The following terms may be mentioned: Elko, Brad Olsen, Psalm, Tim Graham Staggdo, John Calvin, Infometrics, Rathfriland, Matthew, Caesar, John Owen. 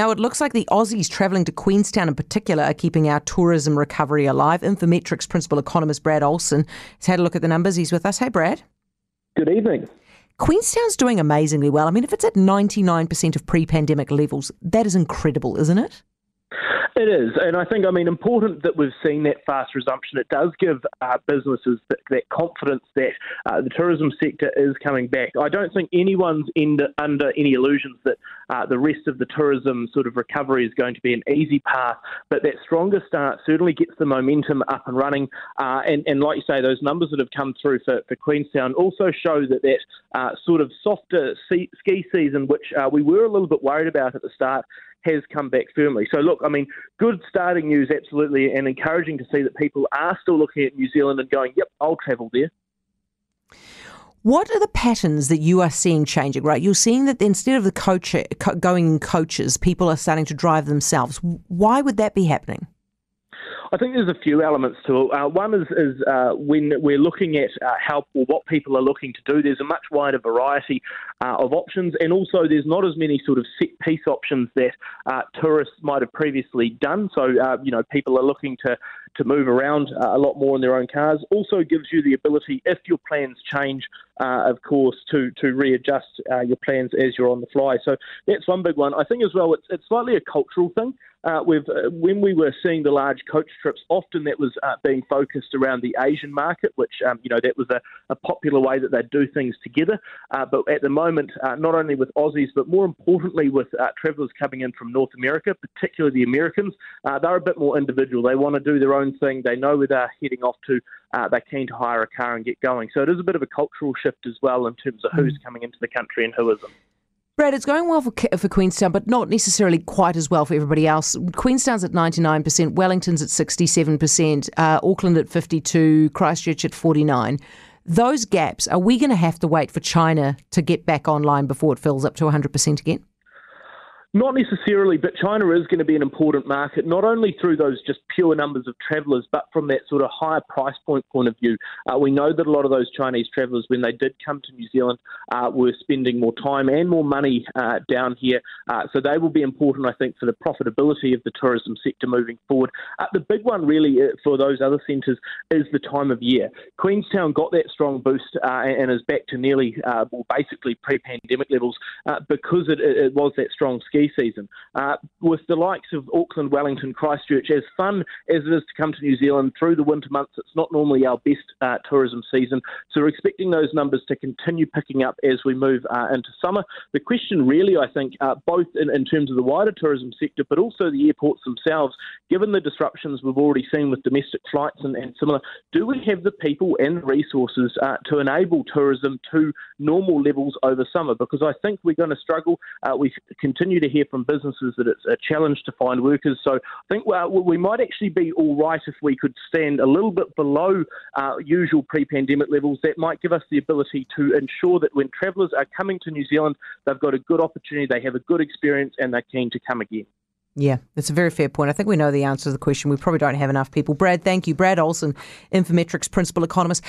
Now, it looks like the Aussies travelling to Queenstown in particular are keeping our tourism recovery alive. Infometrics principal economist Brad Olsen has had a look at the numbers. He's with us. Hey, Brad. Good evening. Queenstown's doing amazingly well. I mean, if it's at 99% of pre-pandemic levels, that is incredible, isn't it? It is, and I think, important that we've seen that fast resumption. It does give businesses that confidence that the tourism sector is coming back. I don't think anyone's under any illusions that the rest of the tourism sort of recovery is going to be an easy path, but that stronger start certainly gets the momentum up and running. And like you say, those numbers that have come through for Queenstown also show that sort of softer ski season, which we were a little bit worried about at the start, has come back firmly. So look, good starting news, absolutely, and encouraging to see that people are still looking at New Zealand and going, yep, I'll travel there. What are the patterns that you are seeing changing, right? You're seeing that instead of the going in coaches, people are starting to drive themselves. Why would that be happening? I think there's a few elements to it. One is when we're looking at how or what people are looking to do, there's a much wider variety of options, and also there's not as many sort of set-piece options that tourists might have previously done. So, people are looking to move around a lot more in their own cars. Also gives you the ability, if your plans change, of course, to readjust your plans as you're on the fly. So that's one big one. I think as well, it's slightly a cultural thing. When we were seeing the large coach trips, often that was being focused around the Asian market, which, that was a popular way that they'd do things together. But at the moment, not only with Aussies, but more importantly with travellers coming in from North America, particularly the Americans, they're a bit more individual. They want to do their own thing. They know where they're heading off to. They're keen to hire a car and get going. So it is a bit of a cultural shift as well in terms of who's coming into the country and who isn't. Brad, it's going well for Queenstown, but not necessarily quite as well for everybody else. Queenstown's at 99%, Wellington's at 67%, Auckland at 52%, Christchurch at 49%. Those gaps, are we going to have to wait for China to get back online before it fills up to 100% again? Not necessarily, but China is going to be an important market, not only through those just pure numbers of travellers, but from that sort of higher price point of view. We know that a lot of those Chinese travellers, when they did come to New Zealand, were spending more time and more money down here. So they will be important, I think, for the profitability of the tourism sector moving forward. The big one really for those other centres is the time of year. Queenstown got that strong boost and is back to nearly, basically pre-pandemic levels because it was that strong ski season. With the likes of Auckland, Wellington, Christchurch, as fun as it is to come to New Zealand through the winter months, it's not normally our best tourism season. So we're expecting those numbers to continue picking up as we move into summer. The question really, I think, both in terms of the wider tourism sector, but also the airports themselves, given the disruptions we've already seen with domestic flights and similar, do we have the people and resources to enable tourism to normal levels over summer? Because I think we're going to struggle. We continue to hear from businesses that it's a challenge to find workers. So I think we might actually be all right if we could stand a little bit below usual pre-pandemic levels. That might give us the ability to ensure that when travellers are coming to New Zealand, they've got a good opportunity, they have a good experience, and they're keen to come again. Yeah, that's a very fair point. I think we know the answer to the question. We probably don't have enough people. Brad, thank you. Brad Olsen, Infometrics principal economist.